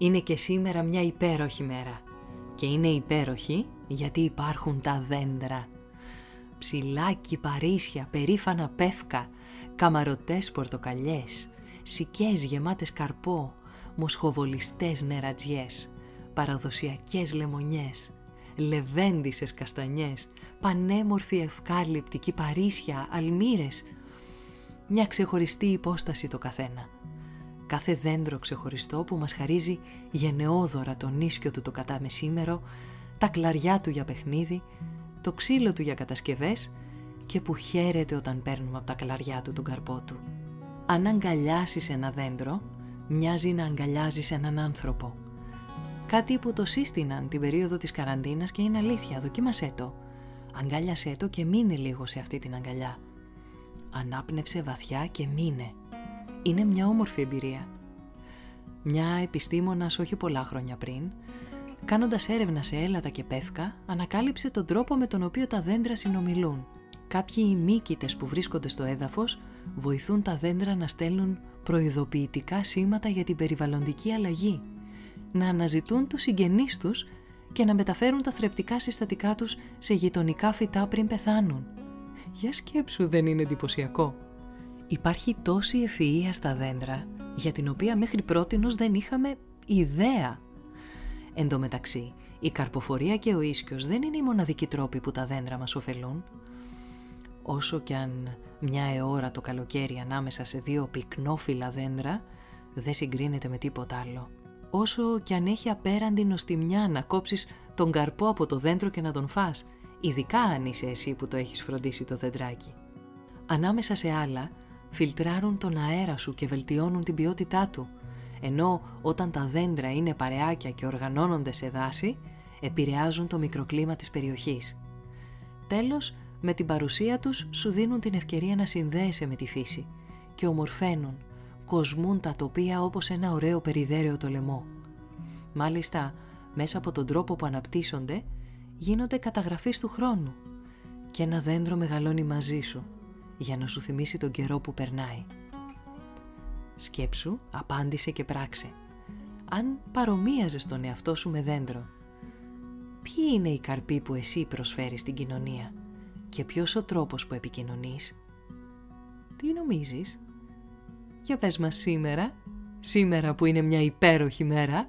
Είναι και σήμερα μια υπέροχη μέρα. Και είναι υπέροχη γιατί υπάρχουν τα δέντρα. Ψηλά κυπαρίσια, περήφανα πεύκα, καμαρωτές πορτοκαλιές, σικές γεμάτες καρπό, μοσχοβολιστές νερατζιές, παραδοσιακές λεμονιές, λεβέντισες καστανιές, πανέμορφη ευκάλυπτη, κυπαρίσια, αλμύρες. Μια ξεχωριστή υπόσταση το καθένα. Κάθε δέντρο ξεχωριστό που μας χαρίζει γενναιόδωρα τον ίσκιο του το καταμεσήμερο, τα κλαριά του για παιχνίδι, το ξύλο του για κατασκευές και που χαίρεται όταν παίρνουμε από τα κλαριά του τον καρπό του. Αν αγκαλιάσεις ένα δέντρο, μοιάζει να αγκαλιάζεις έναν άνθρωπο. Κάτι που το σύστηναν την περίοδο της καραντίνας και είναι αλήθεια, δοκίμασέ το. Αγκάλιασέ το και μείνε λίγο σε αυτή την αγκαλιά. Ανάπνευσε βαθιά και μείνε. Είναι μια όμορφη εμπειρία. Μια επιστήμονας όχι πολλά χρόνια πριν, κάνοντας έρευνα σε έλατα και πεύκα, ανακάλυψε τον τρόπο με τον οποίο τα δέντρα συνομιλούν. Κάποιοι ημίκητες που βρίσκονται στο έδαφος βοηθούν τα δέντρα να στέλνουν προειδοποιητικά σήματα για την περιβαλλοντική αλλαγή, να αναζητούν τους συγγενείς τους και να μεταφέρουν τα θρεπτικά συστατικά τους σε γειτονικά φυτά πριν πεθάνουν. Για σκέψου, δεν είναι εντυπωσιακό? Υπάρχει τόση ευφυΐα στα δέντρα, για την οποία μέχρι πρότινος δεν είχαμε ιδέα. Εν τω μεταξύ, η καρποφορία και ο ίσκιος δεν είναι οι μοναδικοί τρόποι που τα δέντρα μας ωφελούν. Όσο κι αν μια αιώρα το καλοκαίρι ανάμεσα σε δύο πυκνόφυλλα δέντρα, δεν συγκρίνεται με τίποτα άλλο. Όσο κι αν έχει απέραντη νοστιμιά να κόψεις τον καρπό από το δέντρο και να τον φας, ειδικά αν είσαι εσύ που το έχεις φροντίσει το δεντράκι. Ανάμεσα σε άλλα, φιλτράρουν τον αέρα σου και βελτιώνουν την ποιότητά του, ενώ όταν τα δέντρα είναι παρεάκια και οργανώνονται σε δάση, επηρεάζουν το μικροκλίμα της περιοχής. Τέλος, με την παρουσία τους σου δίνουν την ευκαιρία να συνδέεσαι με τη φύση και ομορφαίνουν, κοσμούν τα τοπία όπως ένα ωραίο περιδέρεο το λαιμό. Μάλιστα, μέσα από τον τρόπο που αναπτύσσονται, γίνονται καταγραφείς του χρόνου και ένα δέντρο μεγαλώνει μαζί σου για να σου θυμίσει τον καιρό που περνάει. Σκέψου, απάντησε και πράξε. Αν παρομοίαζες τον εαυτό σου με δέντρο, ποιοι είναι οι καρποί που εσύ προσφέρεις στην κοινωνία και ποιος ο τρόπος που επικοινωνείς? Τι νομίζεις? Για πες μας σήμερα, σήμερα που είναι μια υπέροχη μέρα.